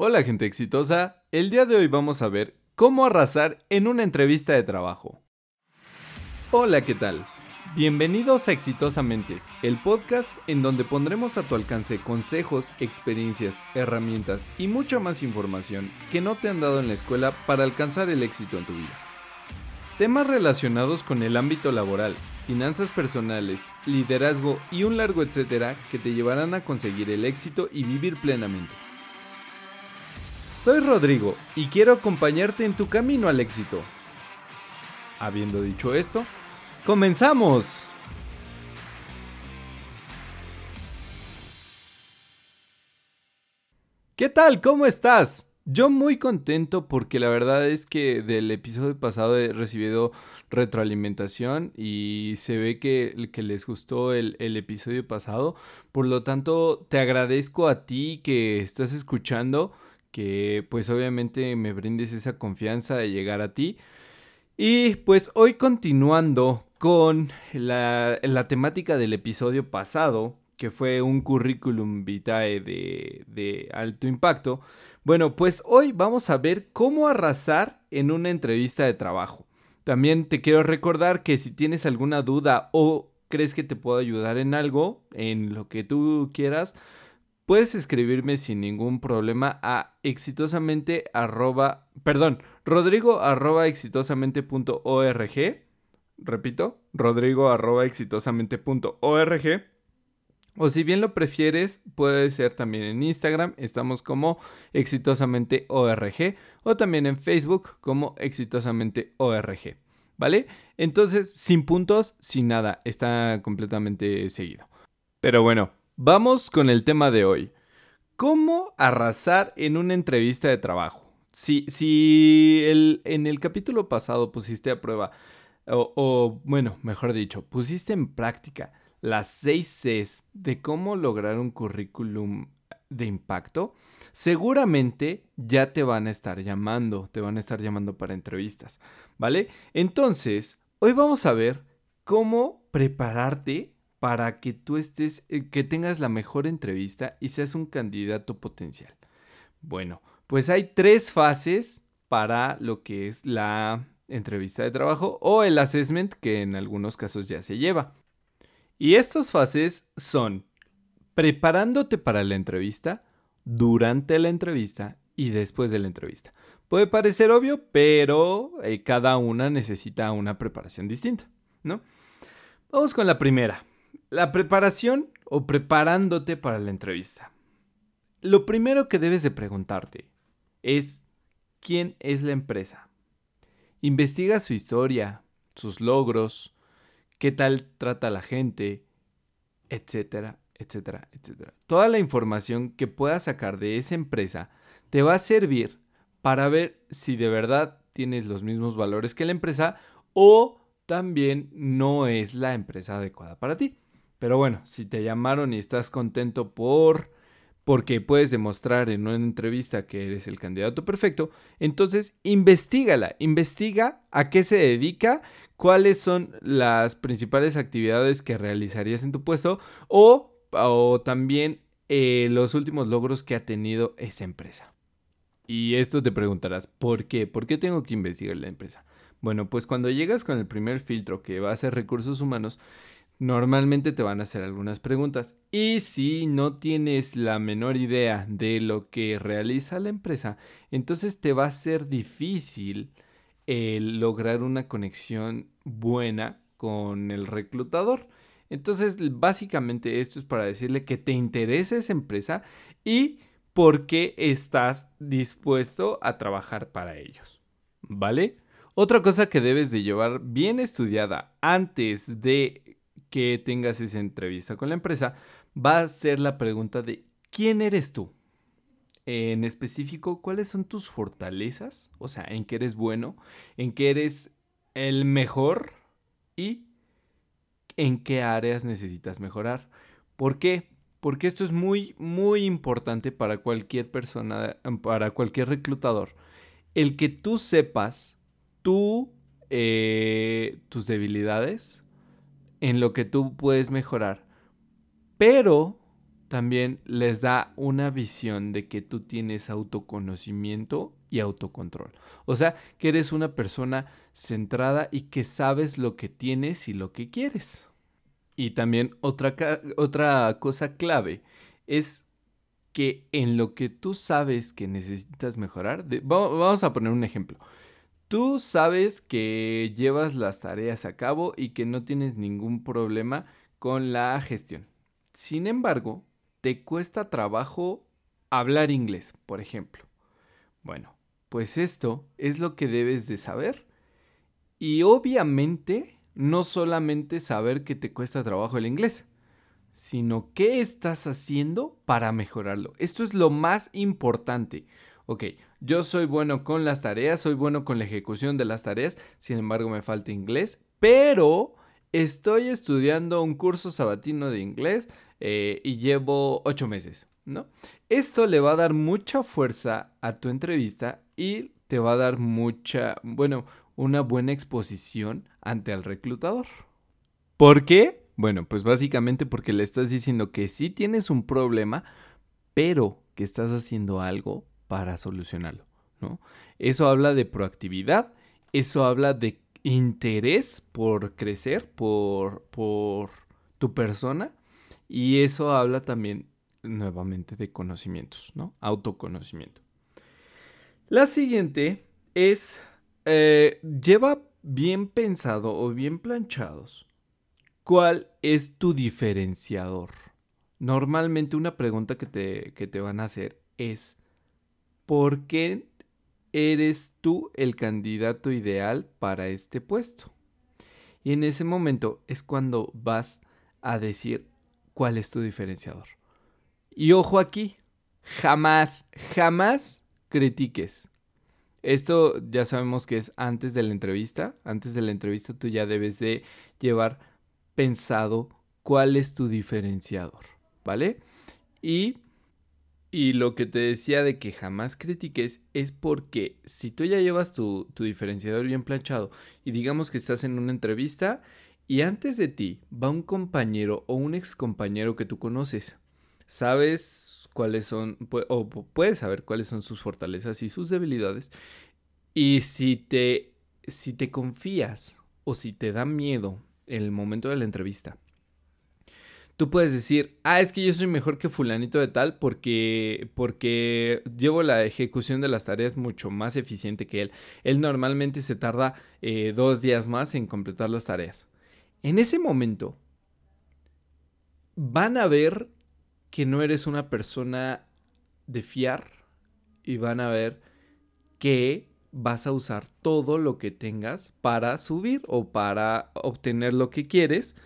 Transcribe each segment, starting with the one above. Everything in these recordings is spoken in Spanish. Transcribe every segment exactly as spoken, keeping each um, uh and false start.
Hola gente exitosa, el día de hoy vamos a ver cómo arrasar en una entrevista de trabajo. Hola, ¿qué tal? Bienvenidos a Exitosamente, el podcast en donde pondremos a tu alcance consejos, experiencias, herramientas y mucha más información que no te han dado en la escuela para alcanzar el éxito en tu vida. Temas relacionados con el ámbito laboral, finanzas personales, liderazgo y un largo etcétera que te llevarán a conseguir el éxito y vivir plenamente. Soy Rodrigo y quiero acompañarte en tu camino al éxito. Habiendo dicho esto, ¡comenzamos! ¿Qué tal? ¿Cómo estás? Yo muy contento porque la verdad es que del episodio pasado he recibido retroalimentación y se ve que, que les gustó el, el episodio pasado. Por lo tanto, te agradezco a ti que estás escuchando, que pues obviamente me brindes esa confianza de llegar a ti. Y pues hoy continuando con la, la temática del episodio pasado, que fue un currículum vitae de, de alto impacto. Bueno, pues hoy vamos a ver cómo arrasar en una entrevista de trabajo. También te quiero recordar que si tienes alguna duda o crees que te puedo ayudar en algo, en lo que tú quieras, puedes escribirme sin ningún problema a exitosamente arroba, perdón, rodrigo arroba exitosamente.org. Repito, rodrigo arroba exitosamente.org. O si bien lo prefieres, puede ser también en Instagram, estamos como exitosamente punto org, o también en Facebook como exitosamente punto org, ¿vale? Entonces, sin puntos, sin nada, está completamente seguido. Pero bueno, vamos con el tema de hoy. ¿Cómo arrasar en una entrevista de trabajo? Si, si el, en el capítulo pasado pusiste a prueba, o, o bueno, mejor dicho, pusiste en práctica las seis Ces de cómo lograr un currículum de impacto, seguramente ya te van a estar llamando, te van a estar llamando para entrevistas, ¿vale? Entonces, hoy vamos a ver cómo prepararte para que tú estés, que tengas la mejor entrevista y seas un candidato potencial. Bueno, pues hay tres fases para lo que es la entrevista de trabajo o el assessment, que en algunos casos ya se lleva. Y estas fases son preparándote para la entrevista, durante la entrevista y después de la entrevista. Puede parecer obvio, pero eh, cada una necesita una preparación distinta, ¿no? Vamos con la primera. La preparación o preparándote para la entrevista. Lo primero que debes de preguntarte es ¿quién es la empresa? Investiga su historia, sus logros, qué tal trata a la gente, etcétera, etcétera, etcétera. Toda la información que puedas sacar de esa empresa te va a servir para ver si de verdad tienes los mismos valores que la empresa o también no es la empresa adecuada para ti. Pero bueno, si te llamaron y estás contento por porque puedes demostrar en una entrevista que eres el candidato perfecto, entonces investígala, investiga a qué se dedica, cuáles son las principales actividades que realizarías en tu puesto o, o también eh, los últimos logros que ha tenido esa empresa. Y esto te preguntarás, ¿por qué? ¿Por qué tengo que investigar la empresa? Bueno, pues cuando llegas con el primer filtro que va a ser recursos humanos, normalmente te van a hacer algunas preguntas y si no tienes la menor idea de lo que realiza la empresa, entonces te va a ser difícil eh, lograr una conexión buena con el reclutador. Entonces, básicamente esto es para decirle que te interesa esa empresa y por qué estás dispuesto a trabajar para ellos, ¿vale? Otra cosa que debes de llevar bien estudiada antes de que tengas esa entrevista con la empresa, va a ser la pregunta de ¿quién eres tú? En específico, ¿cuáles son tus fortalezas? O sea, ¿en qué eres bueno? ¿En qué eres el mejor? ¿Y en qué áreas necesitas mejorar? ¿Por qué? Porque esto es muy, muy importante para cualquier persona, para cualquier reclutador. El que tú sepas tú, eh, tus debilidades, en lo que tú puedes mejorar, pero también les da una visión de que tú tienes autoconocimiento y autocontrol. O sea, que eres una persona centrada y que sabes lo que tienes y lo que quieres. Y también otra, otra cosa clave es que en lo que tú sabes que necesitas mejorar, de, vamos a poner un ejemplo. Tú sabes que llevas las tareas a cabo y que no tienes ningún problema con la gestión. Sin embargo, te cuesta trabajo hablar inglés, por ejemplo. Bueno, pues esto es lo que debes de saber. Y obviamente, no solamente saber que te cuesta trabajo el inglés, sino qué estás haciendo para mejorarlo. Esto es lo más importante. Ok, yo soy bueno con las tareas, soy bueno con la ejecución de las tareas, sin embargo me falta inglés, pero estoy estudiando un curso sabatino de inglés eh, y llevo ocho meses, ¿no? Esto le va a dar mucha fuerza a tu entrevista y te va a dar mucha, bueno, una buena exposición ante el reclutador. ¿Por qué? Bueno, pues básicamente porque le estás diciendo que sí tienes un problema, pero que estás haciendo algo para solucionarlo, ¿no? Eso habla de proactividad, eso habla de interés por crecer, por, por tu persona, y eso habla también nuevamente de conocimientos, ¿no? Autoconocimiento. La siguiente es, eh, lleva bien pensado o bien planchados cuál es tu diferenciador. Normalmente una pregunta que te, que te van a hacer es, ¿por qué eres tú el candidato ideal para este puesto? Y en ese momento es cuando vas a decir cuál es tu diferenciador. Y ojo aquí, jamás, jamás critiques. Esto ya sabemos que es antes de la entrevista. Antes de la entrevista tú ya debes de llevar pensado cuál es tu diferenciador, ¿vale? Y... Y lo que te decía de que jamás critiques es porque si tú ya llevas tu, tu diferenciador bien planchado y digamos que estás en una entrevista y antes de ti va un compañero o un excompañero que tú conoces, sabes cuáles son o puedes saber cuáles son sus fortalezas y sus debilidades, y si te, si te confías o si te da miedo en el momento de la entrevista, tú puedes decir, ah, es que yo soy mejor que fulanito de tal porque, porque llevo la ejecución de las tareas mucho más eficiente que él. Él normalmente se tarda eh, dos días más en completar las tareas. En ese momento van a ver que no eres una persona de fiar y van a ver que vas a usar todo lo que tengas para subir o para obtener lo que quieres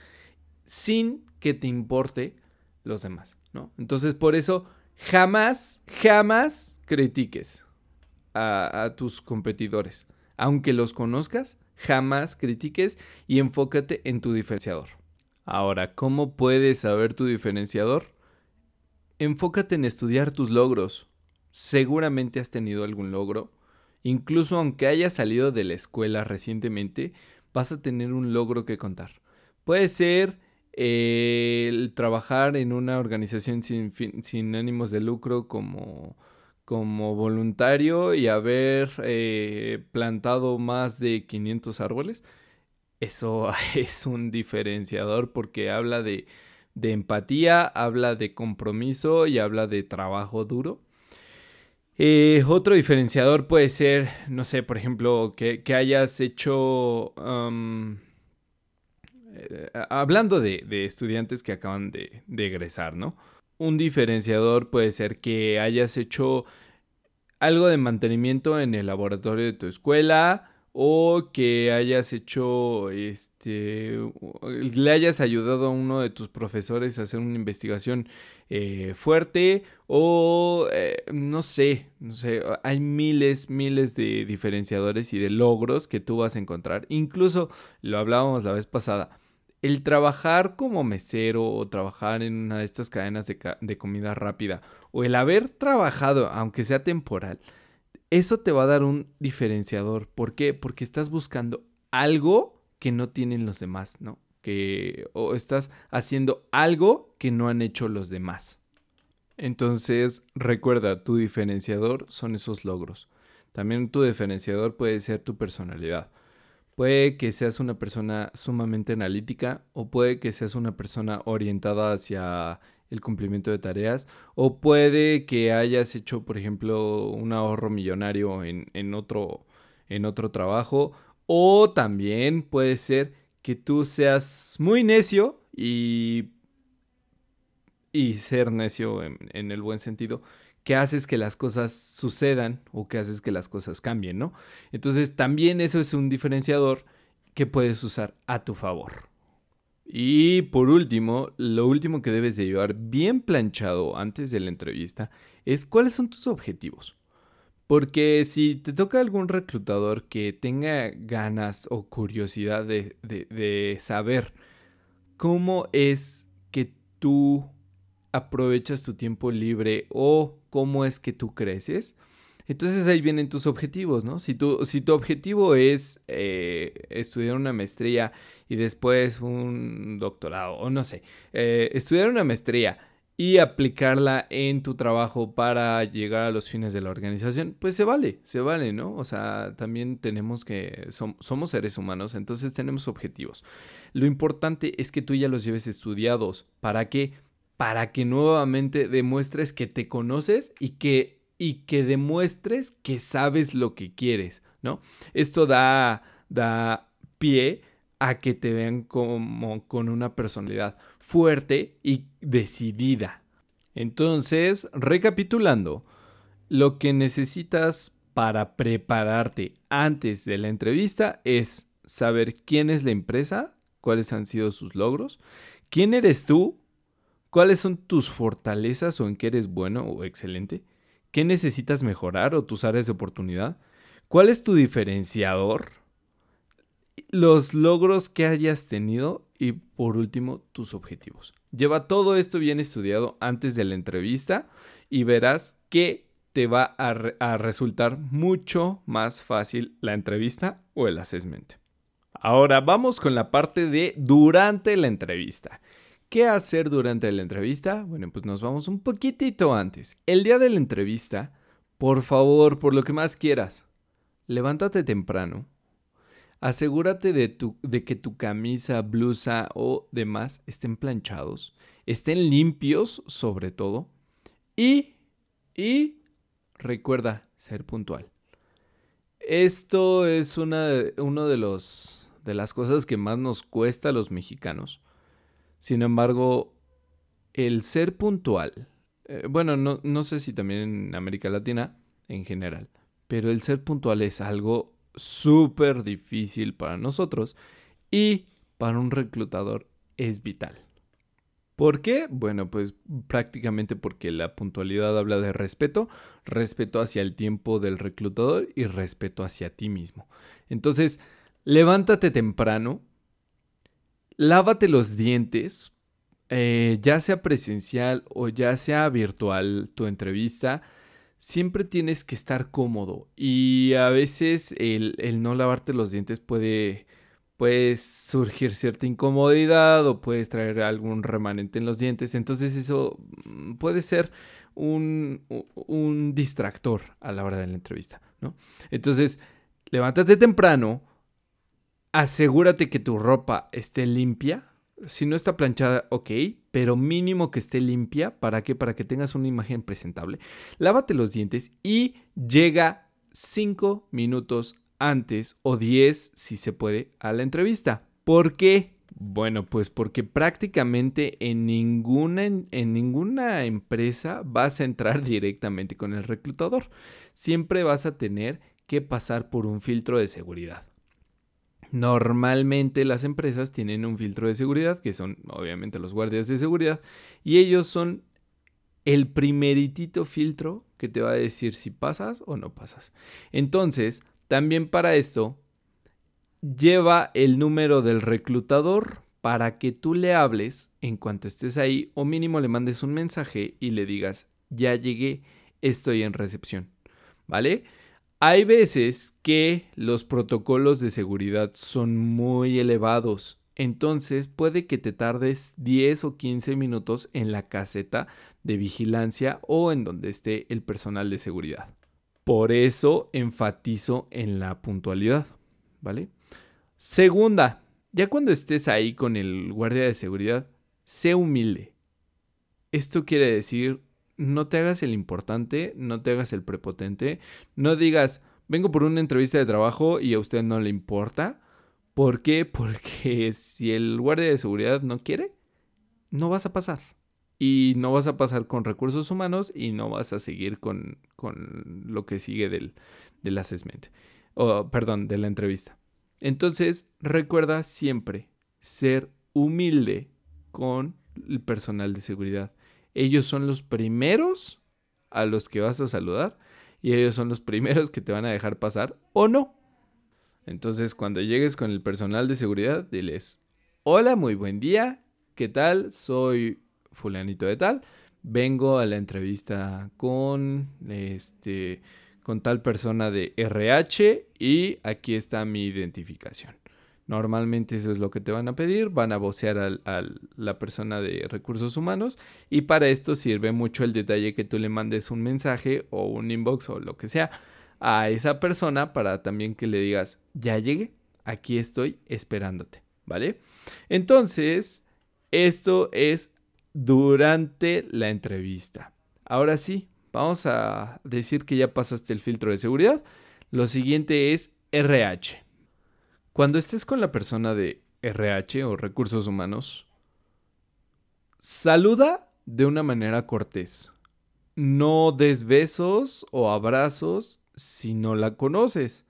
sin que te importe los demás, ¿no? Entonces, por eso, jamás, jamás critiques a, a tus competidores. Aunque los conozcas, jamás critiques y enfócate en tu diferenciador. Ahora, ¿cómo puedes saber tu diferenciador? Enfócate en estudiar tus logros. Seguramente has tenido algún logro. Incluso aunque hayas salido de la escuela recientemente, vas a tener un logro que contar. Puede ser el trabajar en una organización sin, fin, sin ánimos de lucro como, como voluntario y haber eh, plantado más de quinientos árboles. Eso es un diferenciador porque habla de, de empatía, habla de compromiso y habla de trabajo duro. Eh, otro diferenciador puede ser, no sé, por ejemplo, que, que hayas hecho... Um, Eh, hablando de, de estudiantes que acaban de, de egresar, ¿no? Un diferenciador puede ser que hayas hecho algo de mantenimiento en el laboratorio de tu escuela o que hayas hecho, este, le hayas ayudado a uno de tus profesores a hacer una investigación eh, fuerte o eh, no sé, no sé, hay miles, miles de diferenciadores y de logros que tú vas a encontrar. Incluso lo hablábamos la vez pasada. El trabajar como mesero o trabajar en una de estas cadenas de, ca- de comida rápida o el haber trabajado, aunque sea temporal, eso te va a dar un diferenciador. ¿Por qué? Porque estás buscando algo que no tienen los demás, ¿no? Que, o estás haciendo algo que no han hecho los demás. Entonces, recuerda, tu diferenciador son esos logros. También tu diferenciador puede ser tu personalidad. Puede que seas una persona sumamente analítica, o puede que seas una persona orientada hacia el cumplimiento de tareas, o puede que hayas hecho, por ejemplo, un ahorro millonario en, en, otro, en otro trabajo, o también puede ser que tú seas muy necio y, y ser necio en, en el buen sentido, que haces que las cosas sucedan o que haces que las cosas cambien, ¿no? Entonces también eso es un diferenciador que puedes usar a tu favor. Y por último, lo último que debes de llevar bien planchado antes de la entrevista es cuáles son tus objetivos. Porque si te toca algún reclutador que tenga ganas o curiosidad de, de, de saber cómo es que tú aprovechas tu tiempo libre o cómo es que tú creces, entonces ahí vienen tus objetivos, ¿no? Si tu, si tu objetivo es eh, estudiar una maestría y después un doctorado, o no sé, eh, estudiar una maestría y aplicarla en tu trabajo para llegar a los fines de la organización, pues se vale, se vale, ¿no? O sea, también tenemos que... Som- somos seres humanos, entonces tenemos objetivos. Lo importante es que tú ya los lleves estudiados. ¿Para qué? Para que nuevamente demuestres que te conoces y que, y que demuestres que sabes lo que quieres, ¿no? Esto da, da pie a que te vean como con una personalidad fuerte y decidida. Entonces, recapitulando, lo que necesitas para prepararte antes de la entrevista es saber quién es la empresa, cuáles han sido sus logros, quién eres tú, cuáles son tus fortalezas o en qué eres bueno o excelente, qué necesitas mejorar o tus áreas de oportunidad, cuál es tu diferenciador, los logros que hayas tenido y, por último, tus objetivos. Lleva todo esto bien estudiado antes de la entrevista y verás que te va a, re- a resultar mucho más fácil la entrevista o el assessment. Ahora vamos con la parte de durante la entrevista. ¿Qué hacer durante la entrevista? Bueno, pues nos vamos un poquitito antes. El día de la entrevista, por favor, por lo que más quieras, levántate temprano. Asegúrate de, tu, de que tu camisa, blusa o demás estén planchados, estén limpios sobre todo y, y recuerda ser puntual. Esto es una de, uno de, los, de las cosas que más nos cuesta a los mexicanos. Sin embargo, el ser puntual, eh, bueno, no, no sé si también en América Latina en general, pero el ser puntual es algo súper difícil para nosotros y para un reclutador es vital. ¿Por qué? Bueno, pues prácticamente porque la puntualidad habla de respeto, respeto hacia el tiempo del reclutador y respeto hacia ti mismo. Entonces, levántate temprano, lávate los dientes, eh, ya sea presencial o ya sea virtual tu entrevista. Siempre tienes que estar cómodo y a veces el, el no lavarte los dientes puede, puede surgir cierta incomodidad o puedes traer algún remanente en los dientes. Entonces eso puede ser un, un distractor a la hora de la entrevista, ¿no? Entonces, levántate temprano, asegúrate que tu ropa esté limpia. Si no está planchada, ok, pero mínimo que esté limpia. ¿Para qué? Para que tengas una imagen presentable. Lávate los dientes y llega cinco minutos antes o diez, si se puede, a la entrevista. ¿Por qué? Bueno, pues porque prácticamente en ninguna, en ninguna empresa vas a entrar directamente con el reclutador. Siempre vas a tener que pasar por un filtro de seguridad. Normalmente las empresas tienen un filtro de seguridad, que son obviamente los guardias de seguridad, y ellos son el primeritito filtro que te va a decir si pasas o no pasas. Entonces, también para esto, lleva el número del reclutador para que tú le hables en cuanto estés ahí, o mínimo le mandes un mensaje y le digas, ya llegué, estoy en recepción, ¿vale? Hay veces que los protocolos de seguridad son muy elevados entonces puede que te tardes diez o quince minutos en la caseta de vigilancia o en donde esté el personal de seguridad. Por eso enfatizo en la puntualidad, ¿vale? Segunda, ya cuando estés ahí con el guardia de seguridad, sé humilde. Esto quiere decir, no te hagas el importante, no te hagas el prepotente, no digas, vengo por una entrevista de trabajo y a usted no le importa. ¿Por qué? Porque si el guardia de seguridad no quiere, no vas a pasar. Y no vas a pasar con recursos humanos y no vas a seguir con, con lo que sigue del, del assessment. Oh, perdón, de la entrevista. Entonces, recuerda siempre ser humilde con el personal de seguridad. Ellos son los primeros a los que vas a saludar y ellos son los primeros que te van a dejar pasar o no. Entonces, cuando llegues con el personal de seguridad, diles, hola, muy buen día, ¿qué tal? Soy fulanito de tal, vengo a la entrevista con, este, con tal persona de R H y aquí está mi identificación. Normalmente eso es lo que te van a pedir, van a vocear a la persona de recursos humanos y para esto sirve mucho el detalle que tú le mandes un mensaje o un inbox o lo que sea a esa persona para también que le digas, ya llegué, aquí estoy esperándote, ¿vale? Entonces, esto es durante la entrevista. Ahora sí, vamos a decir que ya pasaste el filtro de seguridad. Lo siguiente es R H. Cuando estés con la persona de R H o recursos humanos, saluda de una manera cortés. No des besos o abrazos si no la conoces.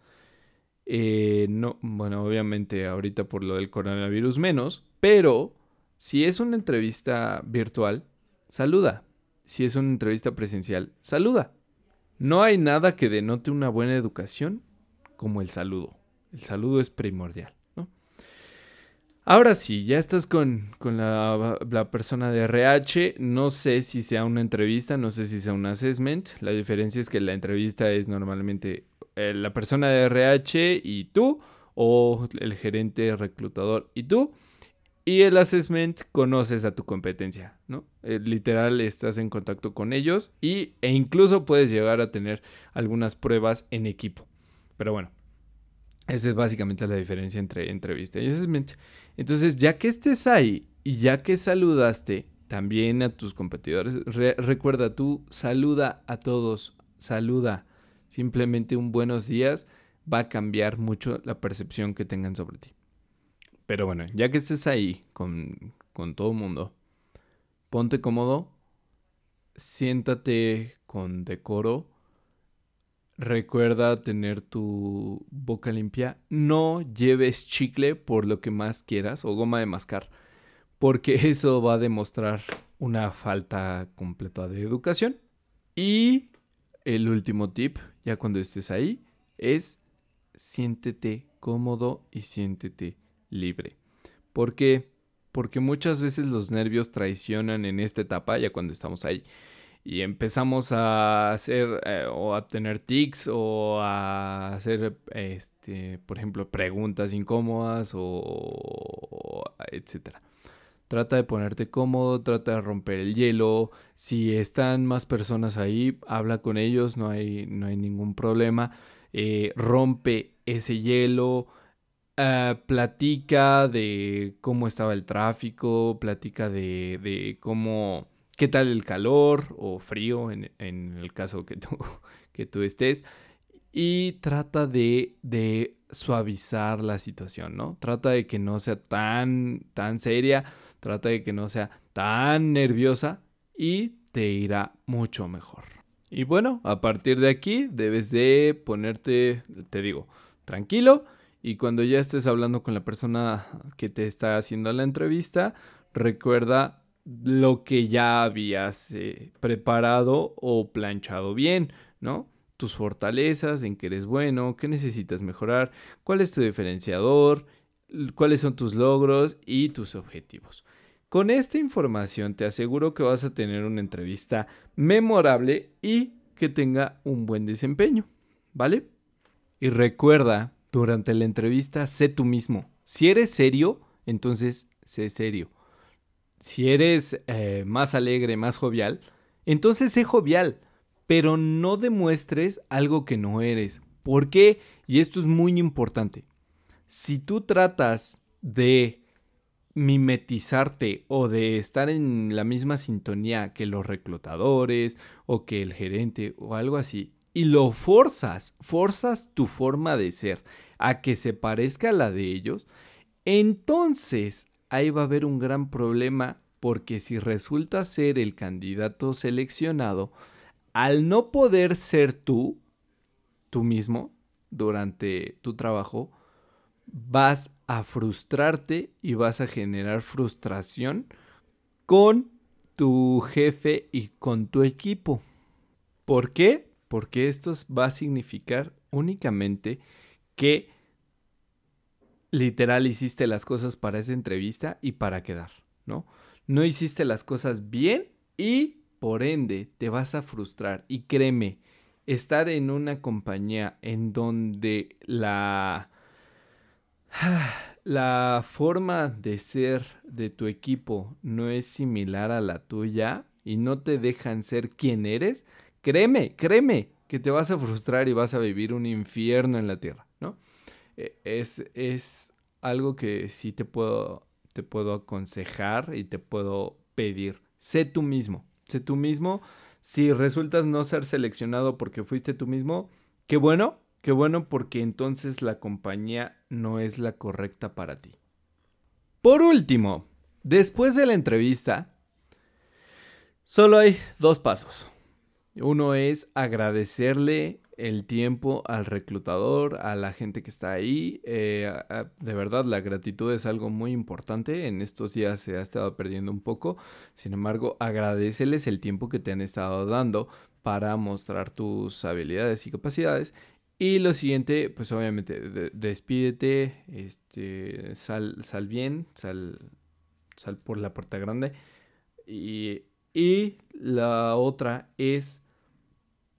Eh, no, bueno, obviamente ahorita por lo del coronavirus menos, pero si es una entrevista virtual, saluda. Si es una entrevista presencial, saluda. No hay nada que denote una buena educación como el saludo. El saludo es primordial, ¿no? Ahora sí, ya estás con, con la, la persona de R H. No sé si sea una entrevista, no sé si sea un assessment. La diferencia es que la entrevista es normalmente eh, la persona de R H y tú, o el gerente reclutador y tú. Y el assessment conoces a tu competencia, ¿no? Eh, literal, estás en contacto con ellos y, e incluso puedes llegar a tener algunas pruebas en equipo. Pero bueno, esa es básicamente la diferencia entre entrevista y assessment. Entonces, ya que estés ahí y ya que saludaste también a tus competidores, re- recuerda tú, saluda a todos, saluda. Simplemente un buenos días va a cambiar mucho la percepción que tengan sobre ti. Pero bueno, ya que estés ahí con, con todo el mundo, ponte cómodo, siéntate con decoro, recuerda tener tu boca limpia, no lleves chicle por lo que más quieras o goma de mascar, porque eso va a demostrar una falta completa de educación. Y el último tip, ya cuando estés ahí, es siéntete cómodo y siéntete libre. ¿Por qué? Porque muchas veces los nervios traicionan en esta etapa, ya cuando estamos ahí y empezamos a hacer eh, o a tener tics o a hacer, este, por ejemplo, preguntas incómodas o etcétera. Trata de ponerte cómodo, trata de romper el hielo. Si están más personas ahí, habla con ellos, no hay, no hay ningún problema. Eh, rompe ese hielo. Uh, platica de cómo estaba el tráfico, platica de, de cómo, qué tal el calor o frío en, en el caso que tú, que tú estés, y trata de, de suavizar la situación, ¿no? Trata de que no sea tan, tan seria, trata de que no sea tan nerviosa y te irá mucho mejor. Y bueno, a partir de aquí debes de ponerte, te digo, tranquilo. Y cuando ya estés hablando con la persona que te está haciendo la entrevista, recuerda lo que ya habías eh, preparado o planchado bien, ¿no? Tus fortalezas, en qué eres bueno, qué necesitas mejorar, cuál es tu diferenciador, cuáles son tus logros y tus objetivos. Con esta información te aseguro que vas a tener una entrevista memorable y que tenga un buen desempeño, ¿vale? Y recuerda, durante la entrevista, sé tú mismo. Si eres serio, entonces sé serio. Si eres eh, más alegre, más jovial, entonces sé jovial, pero no demuestres algo que no eres. ¿Por qué? Y esto es muy importante. Si tú tratas de mimetizarte o de estar en la misma sintonía que los reclutadores o que el gerente o algo así, y lo forzas, forzas tu forma de ser a que se parezca a la de ellos, entonces ahí va a haber un gran problema, porque si resulta ser el candidato seleccionado, al no poder ser tú, tú mismo, durante tu trabajo, vas a frustrarte y vas a generar frustración con tu jefe y con tu equipo. ¿Por qué? Porque esto va a significar únicamente que literal hiciste las cosas para esa entrevista y para quedar, ¿no? No hiciste las cosas bien y por ende te vas a frustrar. Y créeme, estar en una compañía en donde la... la forma de ser de tu equipo no es similar a la tuya y no te dejan ser quien eres, créeme, créeme que te vas a frustrar y vas a vivir un infierno en la tierra, ¿no? Es, es algo que sí te puedo, te puedo aconsejar y te puedo pedir. Sé tú mismo, sé tú mismo. Si resultas no ser seleccionado porque fuiste tú mismo, qué bueno. Qué bueno, porque entonces la compañía no es la correcta para ti. Por último, después de la entrevista, solo hay dos pasos. Uno es agradecerle el tiempo al reclutador, a la gente que está ahí. Eh, de verdad, la gratitud es algo muy importante. En estos días se ha estado perdiendo un poco. Sin embargo, agradéceles el tiempo que te han estado dando para mostrar tus habilidades y capacidades. Y lo siguiente, pues obviamente, de, despídete, este, sal, sal bien, sal, sal por la puerta grande. Y, y la otra es,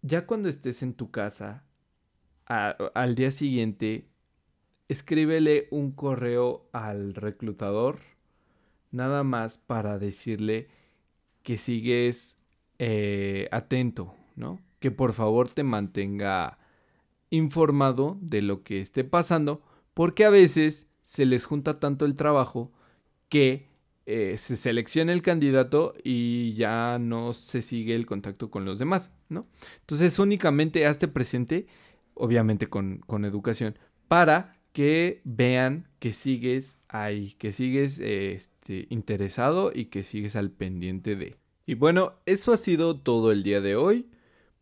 ya cuando estés en tu casa, a, al día siguiente, escríbele un correo al reclutador, nada más para decirle que sigues eh, atento, ¿no? Que por favor te mantenga informado de lo que esté pasando, porque a veces se les junta tanto el trabajo que eh, se selecciona el candidato y ya no se sigue el contacto con los demás, ¿no? Entonces únicamente hazte presente, obviamente con, con educación, para que vean que sigues ahí, que sigues eh, este, interesado y que sigues al pendiente de. Y bueno, eso ha sido todo el día de hoy.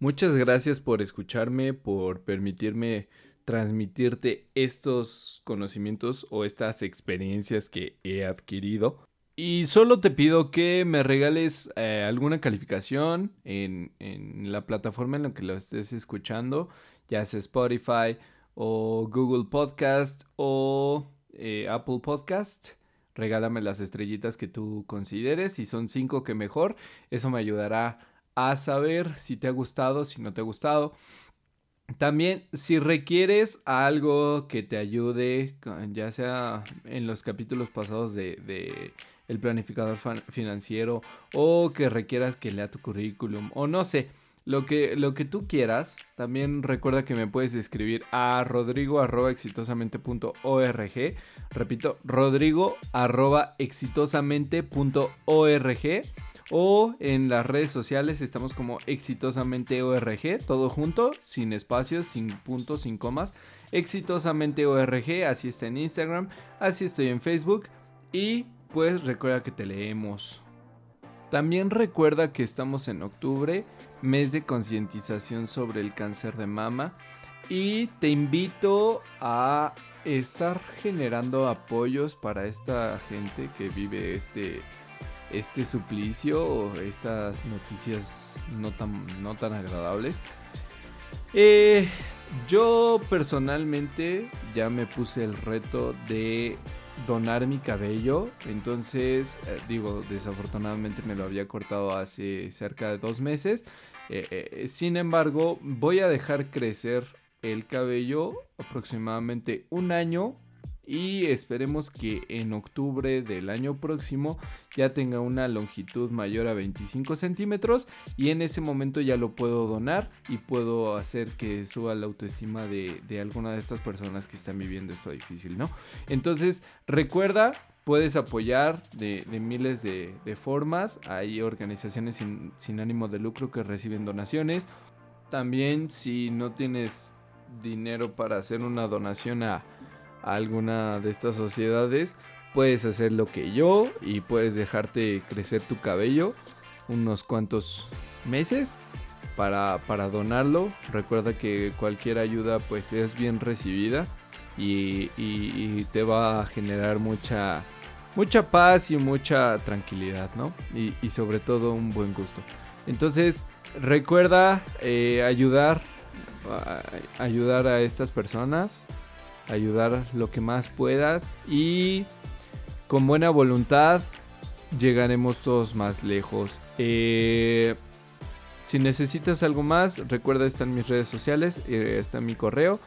Muchas gracias por escucharme, por permitirme transmitirte estos conocimientos o estas experiencias que he adquirido. Y solo te pido que me regales eh, alguna calificación en, en la plataforma en la que lo estés escuchando, ya sea Spotify o Google Podcast o eh, Apple Podcast. Regálame las estrellitas que tú consideres, si son cinco que mejor, eso me ayudará a saber si te ha gustado, si no te ha gustado. También, si requieres algo que te ayude, ya sea en los capítulos pasados de, de el planificador fan- financiero, o que requieras que lea tu currículum, o no sé, lo que, lo que tú quieras, también recuerda que me puedes escribir a rodrigo arroba exitosamente punto org. Repito, rodrigo arroba exitosamente punto org. O en las redes sociales estamos como Exitosamente O R G, todo junto, sin espacios, sin puntos, sin comas. Exitosamente O R G, así está en Instagram, así estoy en Facebook. Y pues recuerda que te leemos. También recuerda que estamos en octubre, mes de concientización sobre el cáncer de mama. Y te invito a estar generando apoyos para esta gente que vive este... este suplicio o estas noticias no tan, no tan agradables. Eh, yo personalmente ya me puse el reto de donar mi cabello. Entonces, eh, digo, desafortunadamente me lo había cortado hace cerca de dos meses. Eh, eh, sin embargo, voy a dejar crecer el cabello aproximadamente un año y esperemos que en octubre del año próximo ya tenga una longitud mayor a veinticinco centímetros y en ese momento ya lo puedo donar y puedo hacer que suba la autoestima de, de alguna de estas personas que están viviendo esto difícil, ¿no? Entonces recuerda, puedes apoyar de, de miles de, de formas. Hay organizaciones sin, sin ánimo de lucro que reciben donaciones. También si no tienes dinero para hacer una donación a, a alguna de estas sociedades, puedes hacer lo que yo y puedes dejarte crecer tu cabello unos cuantos meses para, para donarlo. Recuerda que cualquier ayuda pues es bien recibida. Y, y, y te va a generar mucha, mucha paz y mucha tranquilidad, ¿no? Y, y sobre todo un buen gusto. Entonces, recuerda eh, ayudar, a, ayudar a estas personas, ayudar lo que más puedas y con buena voluntad llegaremos todos más lejos. Eh, si necesitas algo más, recuerda, están mis redes sociales, eh, está mi correo.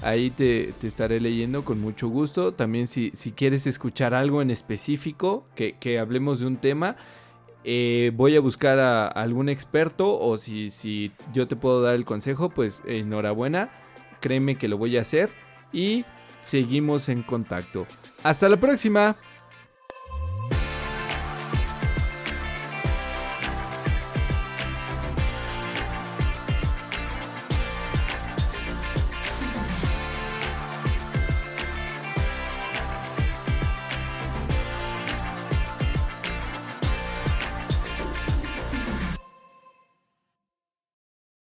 Ahí te, te estaré leyendo con mucho gusto. También si, si quieres escuchar algo en específico, que, que hablemos de un tema, eh, voy a buscar a, a algún experto o si, si yo te puedo dar el consejo, pues enhorabuena, créeme que lo voy a hacer y seguimos en contacto. ¡Hasta la próxima!